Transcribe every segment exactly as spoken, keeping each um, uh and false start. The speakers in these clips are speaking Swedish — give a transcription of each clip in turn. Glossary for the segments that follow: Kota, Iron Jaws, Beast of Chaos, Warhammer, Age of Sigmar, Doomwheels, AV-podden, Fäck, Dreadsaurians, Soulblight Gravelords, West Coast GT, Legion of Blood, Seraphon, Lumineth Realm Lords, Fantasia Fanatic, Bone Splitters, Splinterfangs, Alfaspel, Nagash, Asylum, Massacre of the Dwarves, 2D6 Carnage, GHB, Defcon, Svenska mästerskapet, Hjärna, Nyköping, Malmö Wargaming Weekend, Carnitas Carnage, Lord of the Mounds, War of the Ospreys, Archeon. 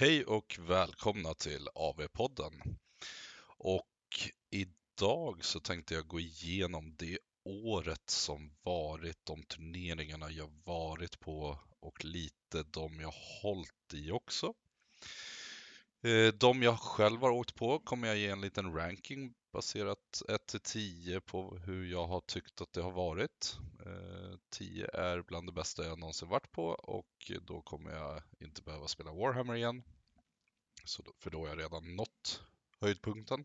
Hej och välkomna till A V-podden. Och idag så tänkte jag gå igenom det året som varit, de turneringarna jag varit på och lite de jag hållit i också. De jag själv har åkt på kommer jag ge en liten ranking baserat ett till tio på hur jag har tyckt att det har varit. tio är bland det bästa jag någonsin varit på och då kommer jag inte behöva spela Warhammer igen. Så då, för då har jag redan nått höjdpunkten.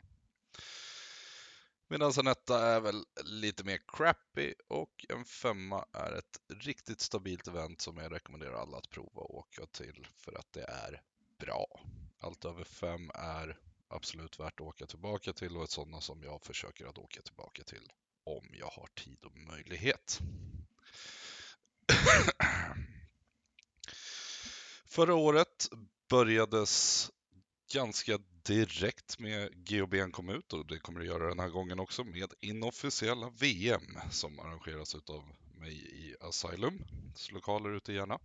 Medan en etta är väl lite mer crappy och en femma är ett riktigt stabilt event som jag rekommenderar alla att prova och åka till för att det är bra. Allt över fem är absolut värt att åka tillbaka till och ett sådana som jag försöker att åka tillbaka till om jag har tid och möjlighet. Förra året börjades ganska direkt med G H B kom ut och det kommer det göra den här gången också med inofficiella V M som arrangeras utav mig i Asylums lokaler ute i Hjärna.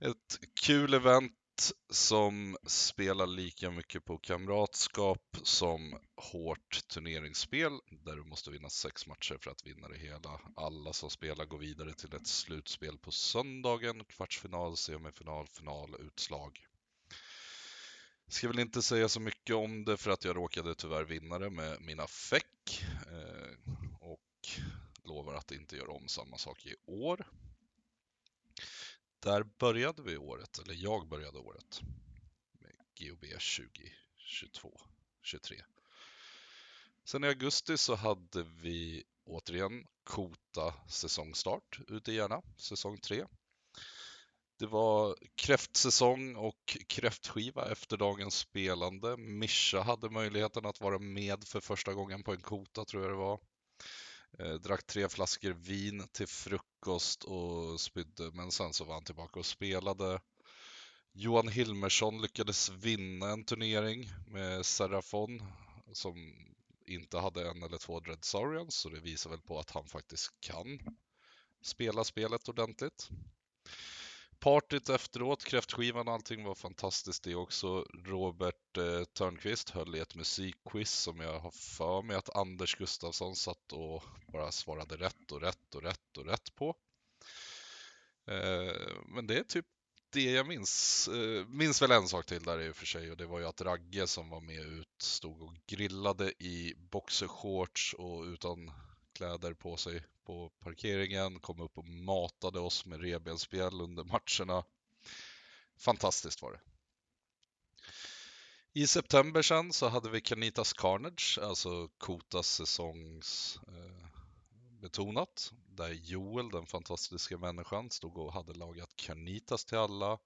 Ett kul event som spelar lika mycket på kamratskap som hårt turneringsspel där du måste vinna sex matcher för att vinna det hela. Alla som spelar går vidare till ett slutspel på söndagen, kvartsfinal, semifinal, final, utslag. Jag ska väl inte säga så mycket om det för att jag råkade tyvärr vinna det med mina Fäck och lovar att inte göra om samma sak i år. Där började vi året, eller jag började året, med G O B tjugo tjugotvå tjugotre. Sen i augusti så hade vi återigen Kota säsongstart ute i Hjärna, säsong tre. Det var kräftsäsong och kräftskiva efter dagens spelande. Mischa hade möjligheten att vara med för första gången på en Kota, tror jag det var. Drack tre flaskor vin till frukost och spydde, men sen så var han tillbaka och spelade. Johan Hilmersson lyckades vinna en turnering med Seraphon som inte hade en eller två Dreadsaurians, så det visar väl på att han faktiskt kan spela spelet ordentligt. Partyt efteråt, kräftskivan och allting var fantastiskt det också. Robert eh, Törnqvist höll i ett musikquiz som jag har för mig att Anders Gustafsson satt och bara svarade rätt och rätt och rätt och rätt på. Eh, men det är typ det jag minns. Eh, minns väl en sak till där i och för sig och det var ju att Ragge som var med ut stod och grillade i boxershorts och utan kläder på sig på parkeringen, kom upp och matade oss med revbensspjäll under matcherna. Fantastiskt var det. I september sen så hade vi Carnitas Carnage, alltså Kotas säsongs eh, betonat, där Joel, den fantastiska människan, stod och hade lagat Carnitas till alla.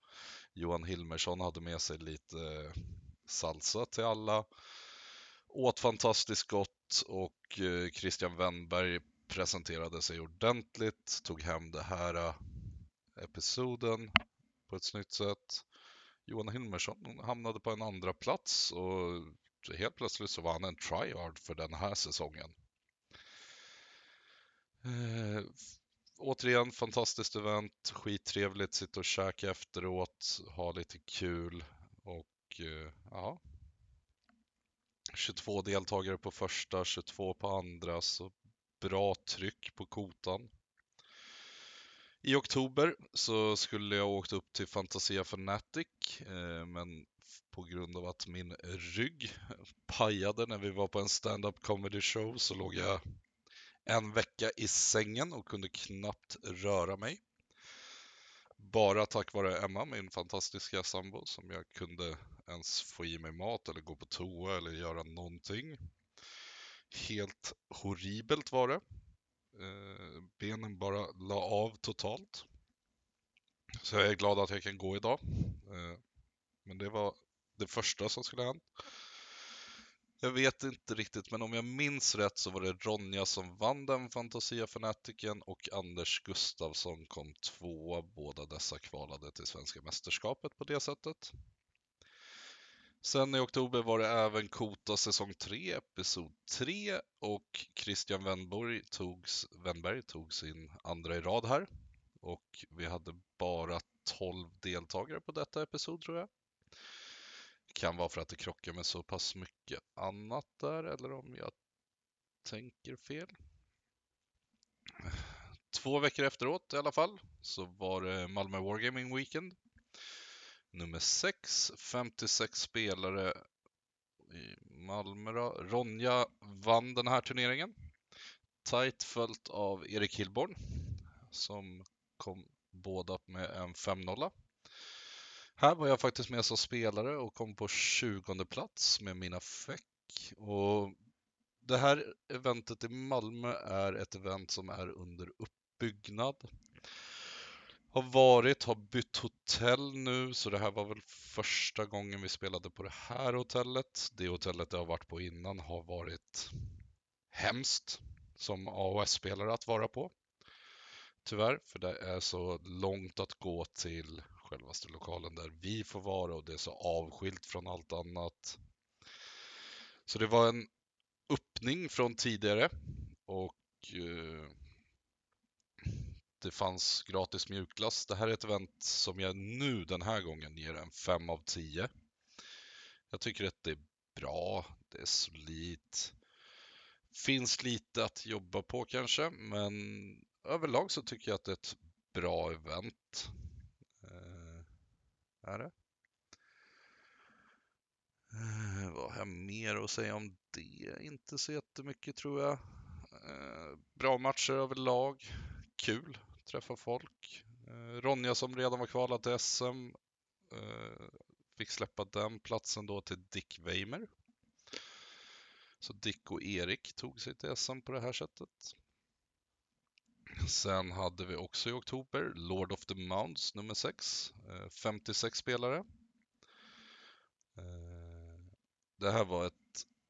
Johan Hilmersson hade med sig lite eh, salsa till alla. Åt fantastiskt gott och eh, Christian Wennberg presenterade sig ordentligt, tog hem det här episoden på ett snyggt sätt. Johan Hilmersson hamnade på en andra plats och helt plötsligt så var han en tryhard för den här säsongen. Eh, återigen fantastiskt event, skittrevligt, sitta och käka efteråt, ha lite kul och eh, ja. tjugotvå deltagare på första, tjugotvå på andra, så bra tryck på Kotan. I oktober så skulle jag åkt upp till Fantasia Fanatic, eh, men på grund av att min rygg pajade när vi var på en stand-up comedy show så låg jag en vecka i sängen och kunde knappt röra mig. Bara tack vare Emma, min fantastiska sambo, som jag kunde ens få i mig mat eller gå på toa eller göra någonting. Helt horribelt var det. Benen bara la av totalt. Så jag är glad att jag kan gå idag. Men det var det första som skulle hända. Jag vet inte riktigt, men om jag minns rätt så var det Ronja som vann den Fantasia Fanatiken och Anders Gustafsson kom tvåa. Båda dessa kvalade till Svenska mästerskapet på det sättet. Sen i oktober var det även Kota säsong tre, episod tre och Christian Wennberg tog, Wennberg tog sin andra i rad här. Och vi hade bara tolv deltagare på detta episod tror jag. kan vara för att det krockar med så pass mycket annat där, eller om jag tänker fel. Två veckor efteråt i alla fall så var det Malmö Wargaming Weekend. Nummer sex, femtiosex spelare i Malmö. Ronja vann den här turneringen. Tight följt av Erik Hillborn som kom båda med en fem noll. Här var jag faktiskt med som spelare och kom på tjugonde plats med mina Fäck. Och det här eventet i Malmö är ett event som är under uppbyggnad. Har varit, har bytt hotell nu, så det här var väl första gången vi spelade på det här hotellet. Det hotellet jag har varit på innan har varit hemskt som A O S-spelare att vara på. Tyvärr, för det är så långt att gå till självaste lokalen där vi får vara och det är så avskilt från allt annat. Så det var en öppning från tidigare och eh, det fanns gratis mjukglass. Det här är ett event som jag nu den här gången ger en fem av tio. Jag tycker att det är bra, det är solitt. Finns lite att jobba på kanske, men överlag så tycker jag att det är ett bra event. Eh, är det? Eh, vad har jag mer att säga om det? Inte så jättemycket tror jag. Eh, bra matcher överlag. Kul. Träffa folk. Eh, Ronja som redan var kvalad till S M eh, fick släppa den platsen då till Dick Weimer. Så Dick och Erik tog sig till S M på det här sättet. Sen hade vi också i oktober Lord of the Mounds nummer sex, femtiosex spelare. Det här var ett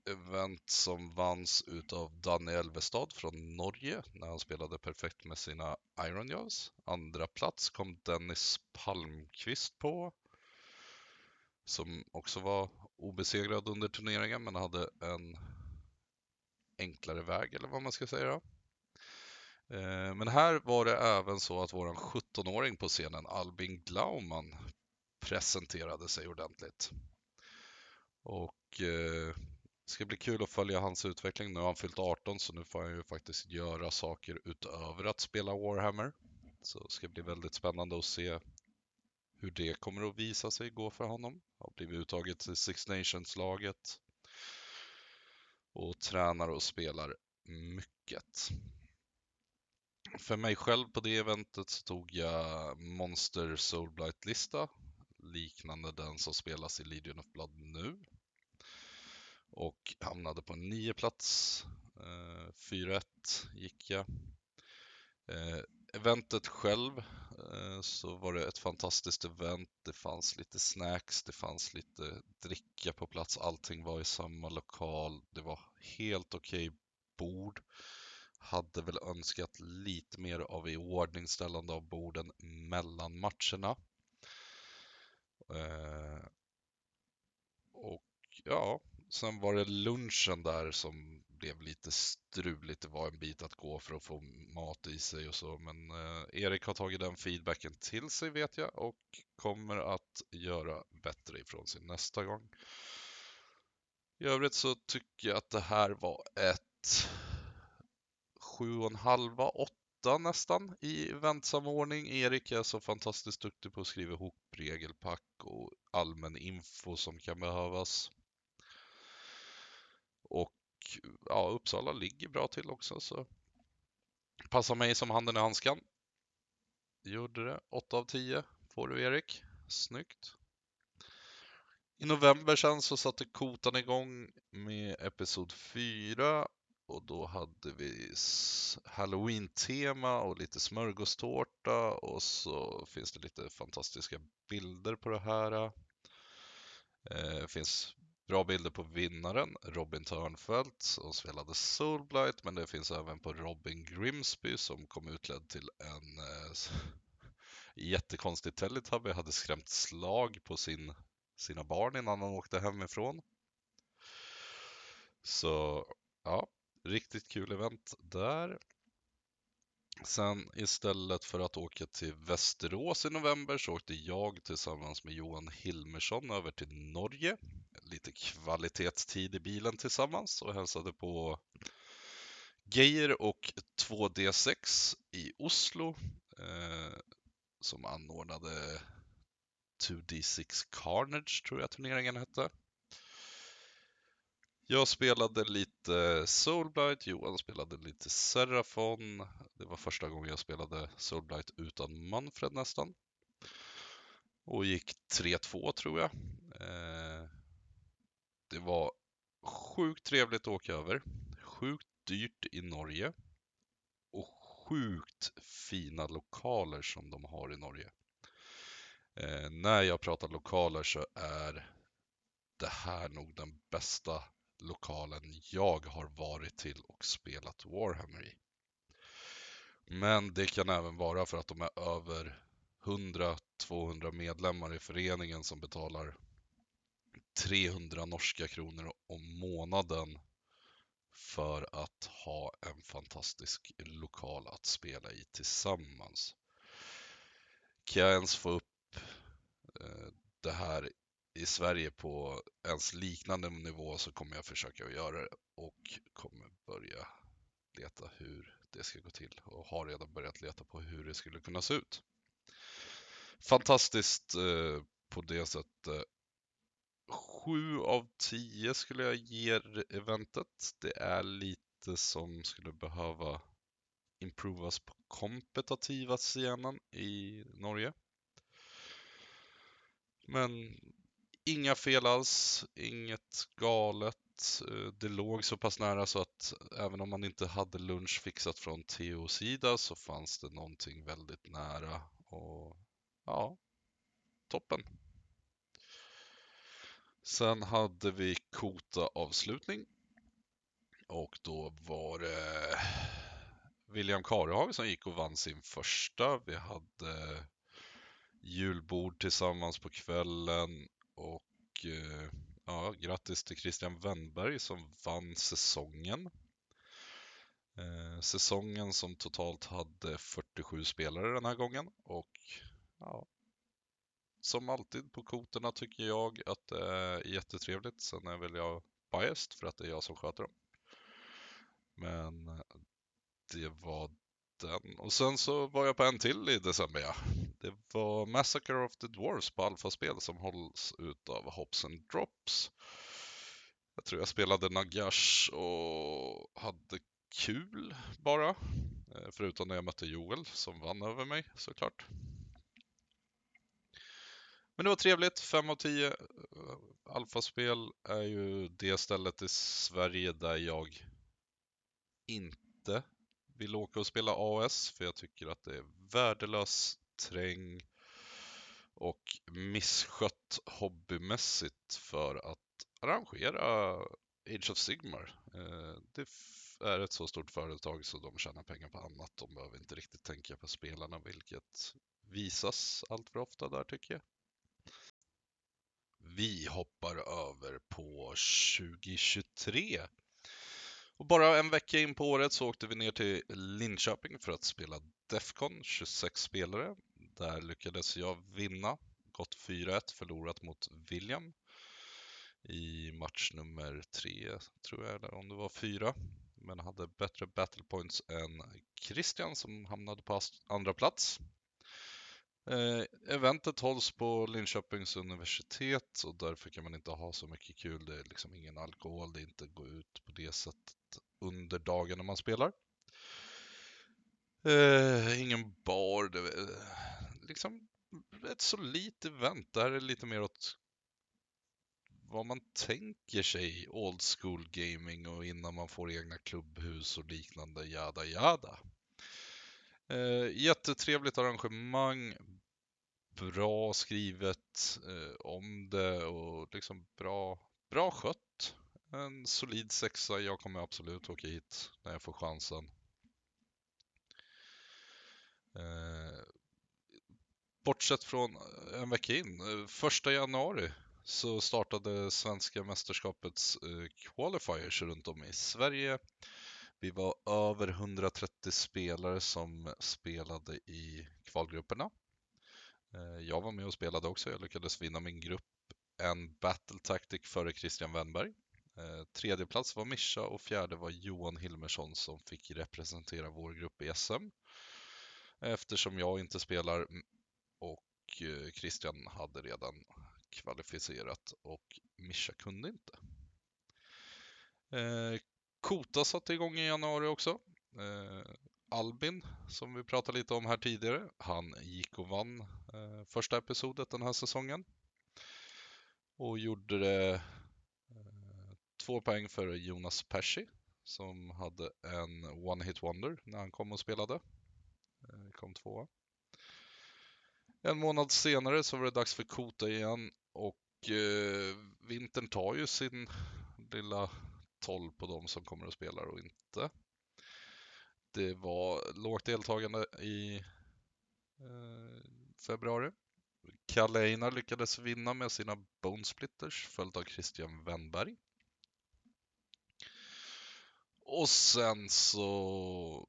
event som vanns utav Danny Elvestad från Norge när han spelade perfekt med sina Iron Jaws. Andra plats kom Dennis Palmqvist på, som också var obesegrad under turneringen men hade en enklare väg eller vad man ska säga då. Men här var det även så att våran sjuttonåring på scenen, Albin Glaumann, presenterade sig ordentligt. Och eh, det ska bli kul att följa hans utveckling. Nu har han fyllt arton så nu får han ju faktiskt göra saker utöver att spela Warhammer. Så det ska bli väldigt spännande att se hur det kommer att visa sig gå för honom. Han har blivit uttaget till Six Nations-laget och tränar och spelar mycket. För mig själv på det eventet så tog jag Monster Soulblight-lista, liknande den som spelas i Legion of Blood nu. Och hamnade på nio plats, eh, fyra ett gick jag. Eh, eventet själv eh, så var det ett fantastiskt event, det fanns lite snacks, det fanns lite dricka på plats, allting var i samma lokal, det var helt okej bord. Hade väl önskat lite mer av iordningställande av borden mellan matcherna. Eh, och ja, sen var det lunchen där som blev lite struligt. Det var en bit att gå för att få mat i sig och så. Men eh, Erik har tagit den feedbacken till sig vet jag. Och kommer att göra bättre ifrån sig nästa gång. I övrigt så tycker jag att det här var ett... sju och en halv åtta nästan i eventsamordning. Erik är så fantastiskt duktig på att skriva ihop regelpack och allmän info som kan behövas. Och ja, Uppsala ligger bra till också så passa mig som handen i handskan. Gjorde det. åtta av tio får du Erik. Snyggt. I november sen så satte Kotan igång med episod fyra. Och då hade vi Halloween-tema och lite smörgåstårta och så finns det lite fantastiska bilder på det här. Det eh, finns bra bilder på vinnaren, Robin Törnfeldt som spelade Soulblight, men det finns även på Robin Grimsby som kom utledd till en eh, jättekonstig Teletubby, hade skrämt slag på sin, sina barn innan han åkte hemifrån. Så ja. Riktigt kul event där. Sen istället för att åka till Västerås i november så åkte jag tillsammans med Johan Hilmersson över till Norge lite kvalitetstid i bilen tillsammans och hälsade på Geir och två D sex i Oslo eh, som anordnade två D sex Carnage, tror jag turneringen hette. Jag spelade lite Soulblight, Johan spelade lite Seraphon. Det var första gången jag spelade Soulblight utan Manfred nästan. Och gick tre två tror jag. Eh, det var sjukt trevligt att åka över. Sjukt dyrt i Norge. Och sjukt fina lokaler som de har i Norge. Eh, när jag pratar lokaler så är det här nog den bästa lokalen jag har varit till och spelat Warhammer i. Men det kan även vara för att de är över hundra till tvåhundra medlemmar i föreningen som betalar trehundra norska kronor om månaden för att ha en fantastisk lokal att spela i tillsammans. Kan jag ens få upp det här i Sverige på ens liknande nivå så kommer jag försöka att göra det och kommer börja leta hur det ska gå till och har redan börjat leta på hur det skulle kunna se ut. Fantastiskt eh, på det sättet. sju av tio skulle jag ge eventet. Det är lite som skulle behöva improvas på kompetitiva scenen i Norge. Men inga fel alls, inget galet. Det låg så pass nära så att även om man inte hade lunch fixat från T O:s sida så fanns det någonting väldigt nära. Och ja, toppen. Sen hade vi Kota avslutning. Och då var det William Karehag som gick och vann sin första. Vi hade julbord tillsammans på kvällen. Och ja, grattis till Christian Wennberg som vann säsongen. Säsongen som totalt hade fyrtiosju spelare den här gången. Och ja, som alltid på koterna tycker jag att det är jättetrevligt. Sen är väl jag biased för att det är jag som sköter dem. Men det var den. Och sen så var jag på en till i december. Ja. Det var Massacre of the Dwarves på Alfaspel som hålls ut av Hops and Drops. Jag tror jag spelade Nagash och hade kul bara. Förutom när jag mötte Joel som vann över mig såklart. Men det var trevligt, fem av tio. Alfaspel är ju det stället i Sverige där jag inte vill åka och spela A S. För jag tycker att det är värdelös träng och misskött hobbymässigt för att arrangera Age of Sigmar. Det är ett så stort företag så de tjänar pengar på annat. De behöver inte riktigt tänka på spelarna, vilket visas allt för ofta där tycker jag. Vi hoppar över på tjugo tjugotre. Och bara en vecka in på året så åkte vi ner till Linköping för att spela Defcon, tjugosex spelare. Där lyckades jag vinna, gått fyra ett, förlorat mot William i match nummer tre tror jag, eller om det var fyra. Men hade bättre battle points än Christian som hamnade på andra plats. Eh, eventet hålls på Linköpings universitet och därför kan man inte ha så mycket kul. Det är liksom ingen alkohol, det är inte gå ut på det sättet under dagen när man spelar. Eh, ingen bar, det är liksom ett solitt event. Det här är lite mer åt vad man tänker sig, old school gaming och innan man får egna klubbhus och liknande, jada jada. Eh, jättetrevligt arrangemang, bra skrivet eh, om det och liksom bra, bra skött. En solid sexa, jag kommer absolut åka hit när jag får chansen. Eh, bortsett från en vecka in, första januari så startade Svenska mästerskapets eh, qualifiers runt om i Sverige. Vi var över hundratrettio spelare som spelade i kvalgrupperna. Jag var med och spelade också. Jag lyckades vinna min grupp en Battle Tactic före Christian Wennberg. Eh, tredje plats var Mischa och fjärde var Johan Hilmersson som fick representera vår grupp i S M. Eftersom jag inte spelar och eh, Christian hade redan kvalificerat och Mischa kunde inte. Eh, Kota satte igång i januari också. Eh, Albin, som vi pratade lite om här tidigare, han gick och vann eh, första episodet den här säsongen. Och gjorde det eh, två poäng för Jonas Persi, som hade en one-hit wonder när han kom och spelade. Eh, kom tvåa. En månad senare så var det dags för Kota igen och eh, vintern tar ju sin lilla toll på dem som kommer och spelar och inte. Det var lågt deltagande i eh, februari. Kalle Einar lyckades vinna med sina Bone Splitters, följt av Christian Wennberg. Och sen så...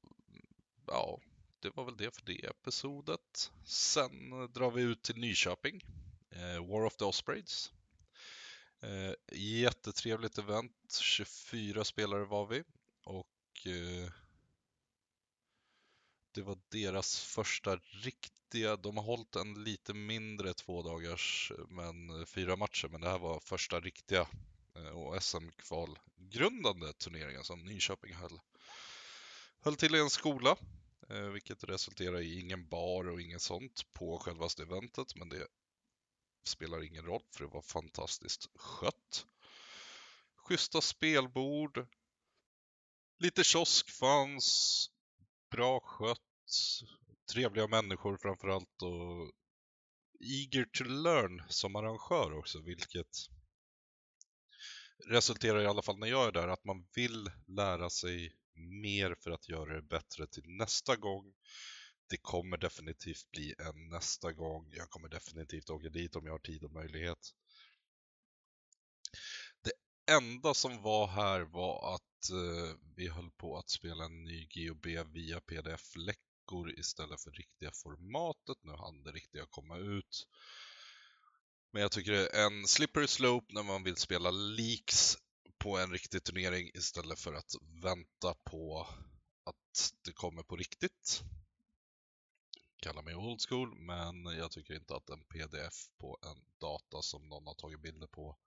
Ja, det var väl det för det episodet. Sen drar vi ut till Nyköping. Eh, War of the Ospreys. Eh, jättetrevligt event. tjugofyra spelare var vi. Och... Eh, det var deras första riktiga, de har hållit en lite mindre två dagars, men fyra matcher. Men det här var första riktiga och S M-kvalgrundande turneringen som Nyköping höll. Höll till i en skola, vilket resulterade i ingen bar och ingen sånt på själva eventet. Men det spelar ingen roll för det var fantastiskt skött. Schyssta spelbord, lite kiosk fanns. Bra skött, trevliga människor framförallt och eager to learn som arrangör också, vilket resulterar i alla fall när jag är där att man vill lära sig mer för att göra det bättre till nästa gång. Det kommer definitivt bli en nästa gång, jag kommer definitivt åka dit om jag har tid och möjlighet. Det enda som var här var att eh, vi höll på att spela en ny G H B via P D F-läckor istället för riktiga formatet. Nu hann det riktiga komma ut. Men jag tycker det är en slippery slope när man vill spela leaks på en riktig turnering istället för att vänta på att det kommer på riktigt. Kallar mig old school, men jag tycker inte att en P D F på en data som någon har tagit bilder på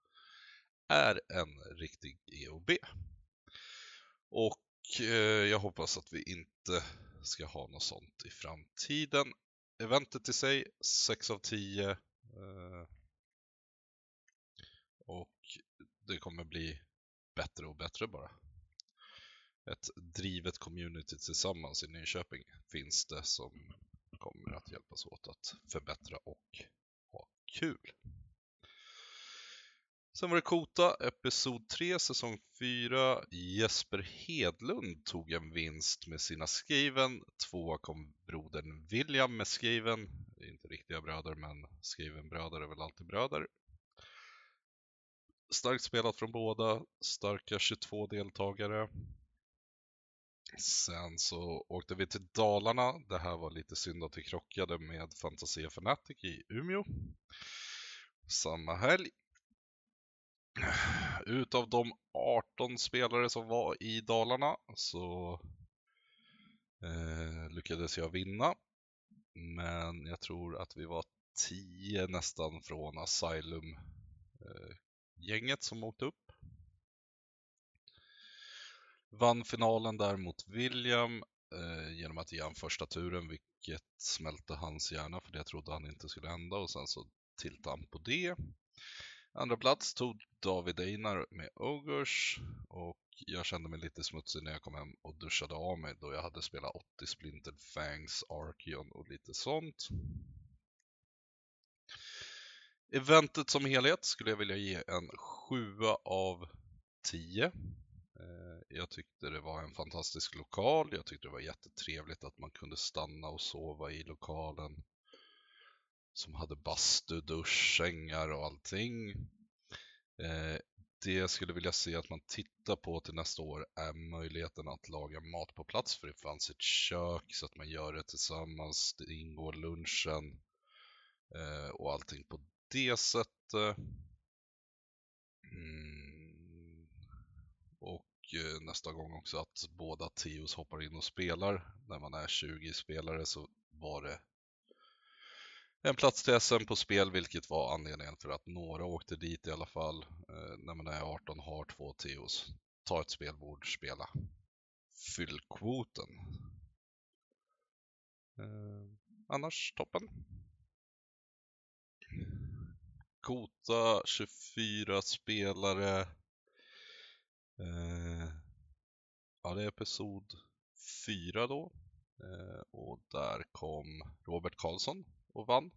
är en riktig G H B. Och eh, jag hoppas att vi inte ska ha något sånt i framtiden. Eventet i sig, sex av tio. Eh, och det kommer bli bättre och bättre bara. Ett drivet community tillsammans i Nyköping finns det som kommer att hjälpas åt att förbättra och ha kul. Sen var det Kota, episod tre, säsong fyra. Jesper Hedlund tog en vinst med sina skriven. Tvåa kom brodern William med skriven. Det är inte riktiga bröder, men skriven bröder är väl alltid bröder. Starkt spelat från båda. Starka tjugotvå deltagare. Sen så åkte vi till Dalarna. Det här var lite synd att vi krockade med Fantasia Fanatic i Umeå. Samma helg. Utav de arton spelare som var i Dalarna så eh, lyckades jag vinna. Men jag tror att vi var tio nästan från Asylum eh, gänget som åkte upp. Vann finalen där mot William eh, genom att ge han första turen, vilket smälte hans hjärna för det trodde han inte skulle hända och sen så tiltade han på det. Andra plats tog David Einar med Ogres och jag kände mig lite smutsig när jag kom hem och duschade av mig då jag hade spelat åttio Splinterfangs, Archeon och lite sånt. Eventet som helhet skulle jag vilja ge en sju av tio. Jag tyckte det var en fantastisk lokal, jag tyckte det var jättetrevligt att man kunde stanna och sova i lokalen. Som hade bastu, dusch, sängar och allting. Eh, det jag skulle vilja se att man tittar på till nästa år är möjligheten att laga mat på plats. För det fanns ett kök så att man gör det tillsammans. Det ingår lunchen eh, och allting på det sättet. Mm. Och eh, nästa gång också att båda Tios hoppar in och spelar. När man är tjugo spelare så var det en plats till S M på spel, vilket var anledningen för att några åkte dit i alla fall. Eh, när man är arton har två Tios. Ta ett spelbord, spela. Fyll kvoten. Eh, annars toppen. Kota, tjugofyra spelare. Eh, ja, det är episod fyra då. Eh, och där kom Robert Karlsson och vann.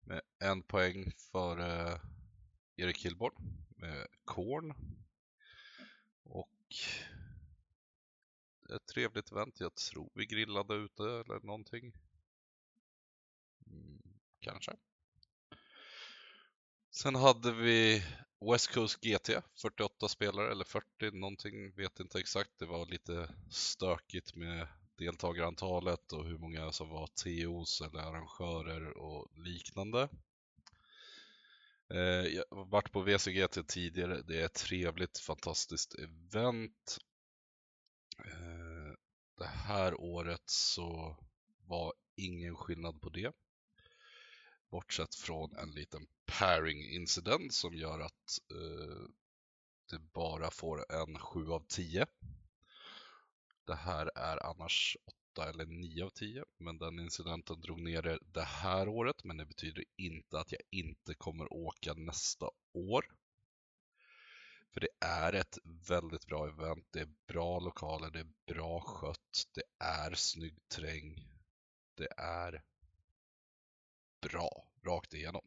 Med en poäng för eh, Erik Hillborn med Korn. Och ett trevligt event. Jag tror vi grillade ute eller någonting. Mm, kanske. Sen hade vi West Coast G T, fyrtioåtta spelare eller fyrtio någonting, vet inte exakt. Det var lite stökigt med deltagarantalet och hur många som var T Os eller arrangörer och liknande. Jag har varit på V C G T tidigare, det är ett trevligt, fantastiskt event. Det här året så var ingen skillnad på det. Bortsett från en liten pairing-incident som gör att eh, det bara får en sju av tio. Det här är annars åtta eller nio av tio. Men den incidenten drog ner det, det här året. Men det betyder inte att jag inte kommer åka nästa år. För det är ett väldigt bra event. Det är bra lokaler, det är bra skött. Det är snygg terräng. Det är... bra, rakt igenom.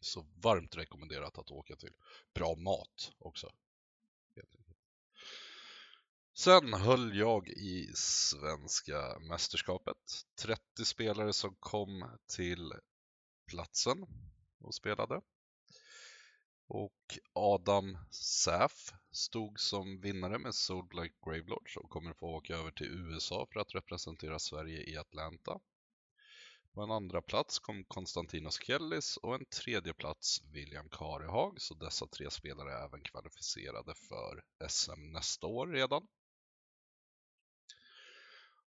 Så varmt rekommenderat att åka till. Bra mat också. Sen höll jag i Svenska mästerskapet. trettio spelare som kom till platsen och spelade. Och Adam Säf stod som vinnare med Soulblight Gravelords och kommer få åka över till U S A för att representera Sverige i Atlanta. På en andra plats kom Konstantinos Kellis och en tredje plats William Karehag. Så dessa tre spelare är även kvalificerade för S M nästa år redan.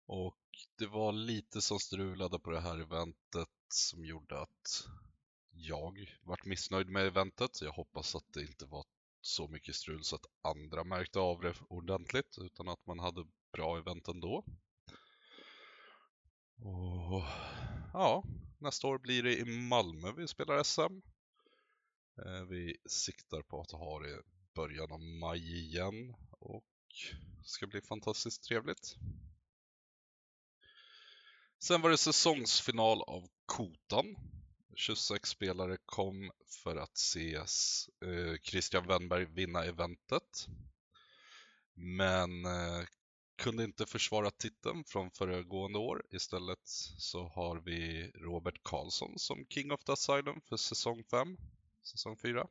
Och det var lite som strulade på det här eventet som gjorde att jag vart missnöjd med eventet. Så jag hoppas att det inte var så mycket strul så att andra märkte av det ordentligt, utan att man hade bra event ändå. Och ja, nästa år blir det i Malmö vi spelar S M. Vi siktar på att ha det i början av maj igen och det ska bli fantastiskt trevligt. Sen var det säsongsfinal av Kotan. tjugosex spelare kom för att se Christian Wennberg vinna eventet. Men kunde inte försvara titeln från föregående år. Istället så har vi Robert Karlsson som King of the Asylum för säsong fem. Säsong fyra.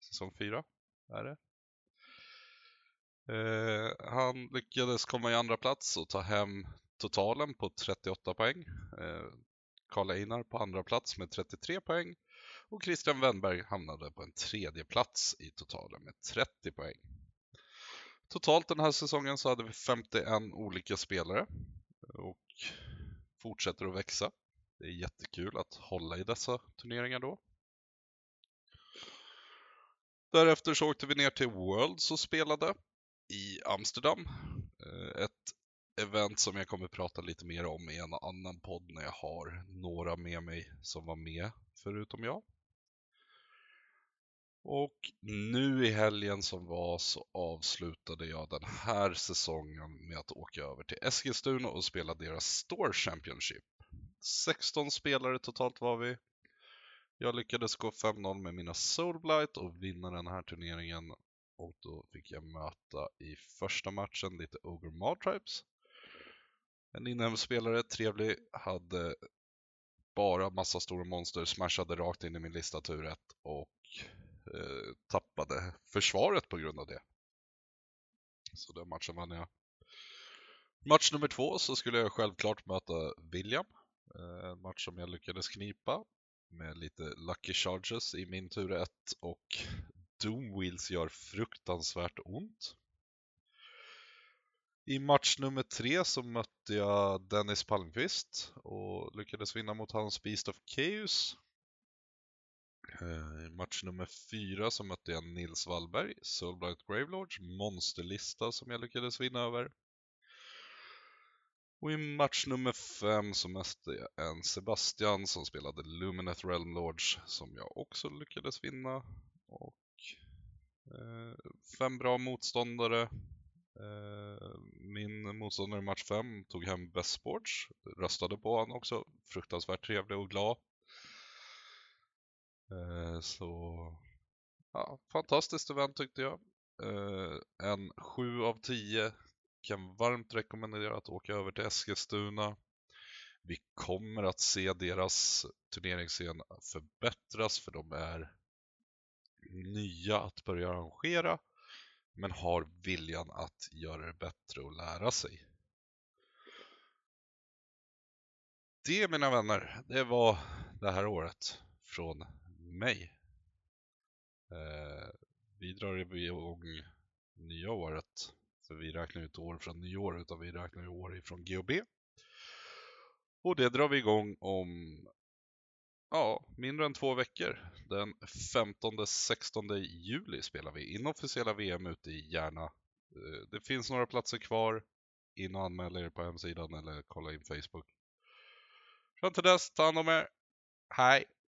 Säsong fyra är det. Eh, han lyckades komma i andra plats och ta hem totalen på trettioåtta poäng. Eh, Karl Einar på andra plats med trettiotre poäng. Och Christian Wennberg hamnade på en tredje plats i totalen med trettio poäng. Totalt den här säsongen så hade vi femtioen olika spelare och fortsätter att växa. Det är jättekul att hålla i dessa turneringar då. Därefter så åkte vi ner till Worlds och spelade i Amsterdam. Ett event som jag kommer prata lite mer om i en annan podd när jag har några med mig som var med förutom jag. Och nu i helgen som var så avslutade jag den här säsongen med att åka över till Eskilstuna och spela deras Store Championship. sexton spelare totalt var vi. Jag lyckades gå fem noll med mina Soulblight och vinna den här turneringen. Och då fick jag möta i första matchen lite Ogre Mawtribes. En inhemspelare, trevlig, hade bara massa stora monster, smashade rakt in i min lista tur ett och tappade försvaret på grund av det. Så den matchen vann jag. Match nummer två så skulle jag självklart möta William. En match som jag lyckades knipa. med lite Lucky Charges i min tur ett och Doomwheels gör fruktansvärt ont. I match nummer tre så mötte jag Dennis Palmqvist och lyckades vinna mot hans Beast of Chaos. I match nummer fyra så mötte jag Nils Wallberg, Soulblight Gravelords, monsterlista som jag lyckades vinna över. Och i match nummer fem så mötte jag en Sebastian som spelade Lumineth Realm Lords som jag också lyckades vinna. Och eh, fem bra motståndare. Min motståndare i match fem tog hem Best Sports, röstade på han också, fruktansvärt trevlig och glad. Så ja, fantastiskt event tyckte jag. En sju av tio, kan varmt rekommendera att åka över till Eskilstuna. Vi kommer att se deras turneringsscen förbättras, för de är nya att börja arrangera, men har viljan att göra det bättre och lära sig. Det, mina vänner, det var det här året från mig. Eh, vi drar igång nya året. För vi räknar ju inte år från nyår, utan vi räknar ju år ifrån G H B. Och det drar vi igång om ja, mindre än två veckor. Den femtonde till sextonde juli spelar vi inofficiella V M ute i Hjärna. Det finns några platser kvar. In och anmäl er på hemsidan eller kolla in Facebook. Fram till dess, ta hand om er. Hej!